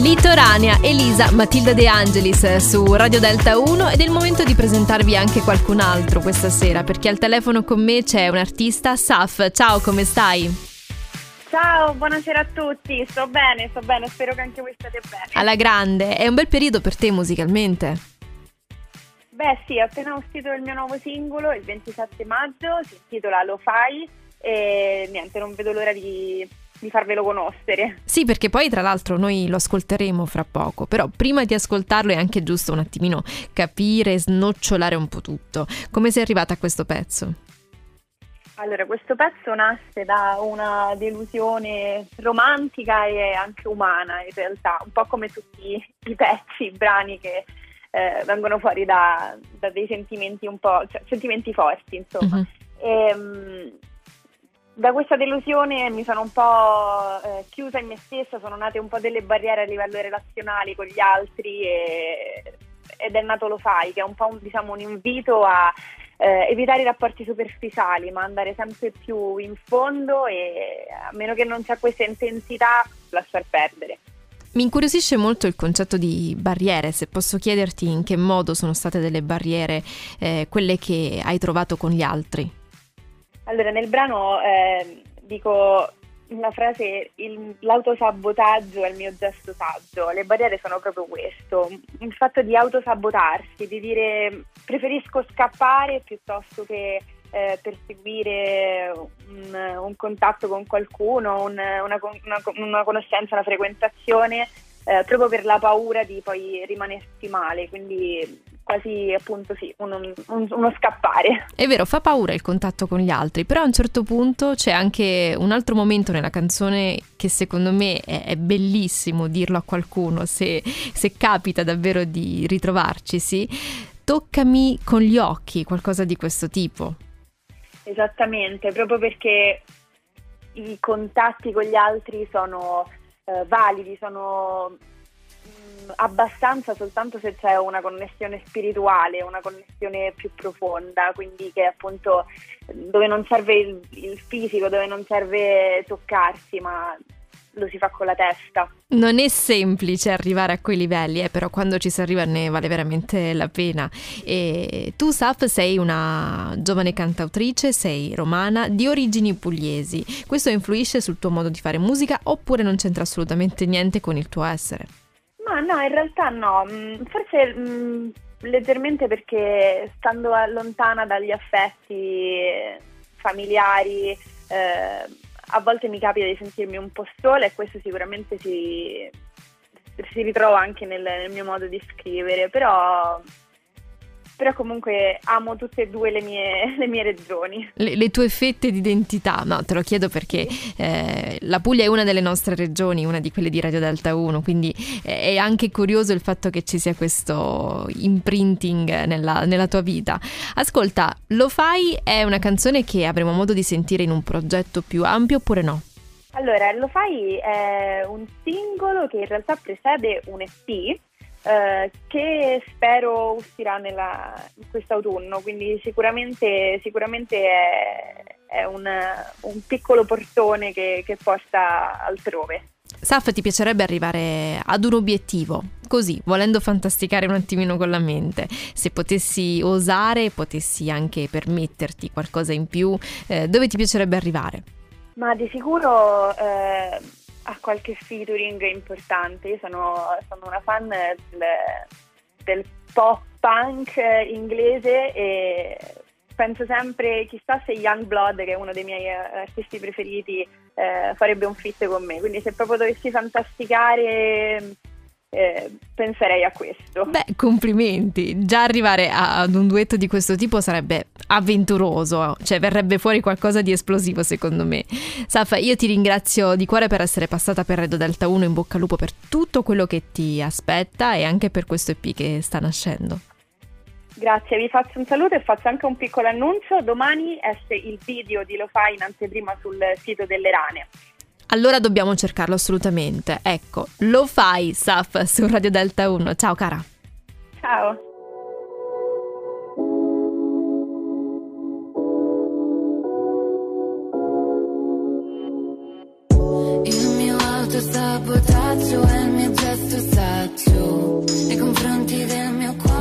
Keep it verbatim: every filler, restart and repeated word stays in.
Litoranea, Elisa Matilda De Angelis su Radio Delta uno, ed è il momento di presentarvi anche qualcun altro questa sera, perché al telefono con me c'è un artista, Saf. Ciao, come stai? Ciao, buonasera a tutti, sto bene, sto bene, spero che anche voi state bene. Alla grande, è un bel periodo per te musicalmente? Beh sì, ho appena uscito il mio nuovo singolo, il ventisette maggio, si intitola Lo Fai, e niente, non vedo l'ora di, di farvelo conoscere. Sì, perché poi tra l'altro noi lo ascolteremo fra poco, però prima di ascoltarlo è anche giusto un attimino capire, snocciolare un po' tutto. Come sei arrivata a questo pezzo? Allora, questo pezzo nasce da una delusione romantica e anche umana, in realtà, un po' come tutti i pezzi, i brani che eh, vengono fuori da, da dei sentimenti un po', cioè, sentimenti forti, insomma. Uh-huh. E, mh, da questa delusione mi sono un po' eh, chiusa in me stessa, sono nate un po' delle barriere a livello relazionale con gli altri e, ed è nato Lo Fai, che è un po' un, diciamo, un invito a Eh, evitare i rapporti superficiali, ma andare sempre più in fondo, e a meno che non c'è questa intensità, lasciar perdere. Mi incuriosisce molto il concetto di barriere, se posso chiederti in che modo sono state delle barriere eh, quelle che hai trovato con gli altri. Allora, nel brano eh, dico la frase il, l'autosabotaggio è il mio gesto saggio. Le barriere sono proprio questo, il fatto di autosabotarsi, di dire preferisco scappare piuttosto che eh, perseguire un, un contatto con qualcuno, un, una, una, una conoscenza, una frequentazione, eh, proprio per la paura di poi rimanersi male, quindi quasi appunto sì, un, un, uno scappare. È vero, fa paura il contatto con gli altri, però a un certo punto c'è anche un altro momento nella canzone che secondo me è, è bellissimo dirlo a qualcuno, se, se capita davvero di ritrovarci, sì. Toccami con gli occhi, qualcosa di questo tipo. Esattamente, proprio perché i contatti con gli altri sono eh, validi, sono abbastanza soltanto se c'è una connessione spirituale, una connessione più profonda, quindi che appunto dove non serve il, il fisico, dove non serve toccarsi, ma lo si fa con la testa. Non è semplice arrivare a quei livelli, eh, però quando ci si arriva ne vale veramente la pena. E tu, Saf, sei una giovane cantautrice, sei romana, di origini pugliesi. Questo influisce sul tuo modo di fare musica oppure non c'entra assolutamente niente con il tuo essere? Ma no, in realtà no, forse mh, leggermente, perché stando lontana dagli affetti familiari eh, a volte mi capita di sentirmi un po' sola, e questo sicuramente si, si ritrova anche nel, nel mio modo di scrivere, però... però comunque amo tutte e due le mie, le mie regioni. Le, le tue fette d'identità, no, te lo chiedo perché eh, la Puglia è una delle nostre regioni, una di quelle di Radio Delta uno, quindi è anche curioso il fatto che ci sia questo imprinting nella, nella tua vita. Ascolta, Lo Fai è una canzone che avremo modo di sentire in un progetto più ampio oppure no? Allora, Lo Fai è un singolo che in realtà precede un E P, Uh, che spero uscirà nella, quest'autunno, quindi sicuramente, sicuramente è, è un, un piccolo portone che, che porta altrove. Saf, ti piacerebbe arrivare ad un obiettivo, così, volendo fantasticare un attimino con la mente, se potessi osare, potessi anche permetterti qualcosa in più, eh, dove ti piacerebbe arrivare? Ma di sicuro... Eh... a qualche featuring importante. Io sono, sono una fan del, del pop punk inglese e penso sempre, chissà se Young Blood, che è uno dei miei artisti preferiti, eh, farebbe un feat con me, quindi se proprio dovessi fantasticare eh, penserei a questo. Beh, complimenti, già arrivare a, ad un duetto di questo tipo sarebbe avventuroso, cioè verrebbe fuori qualcosa di esplosivo secondo me. Saf, io ti ringrazio di cuore per essere passata per Radio Delta uno, in bocca al lupo per tutto quello che ti aspetta e anche per questo E P che sta nascendo. Grazie, vi faccio un saluto e faccio anche un piccolo annuncio, domani esce il video di Lo Fai in anteprima sul sito delle Rane. Allora dobbiamo cercarlo assolutamente, ecco, Lo Fai, Saf, su Radio Delta uno, ciao cara. Ciao. Sabotaggio è il mio gesto parti del mio cuore.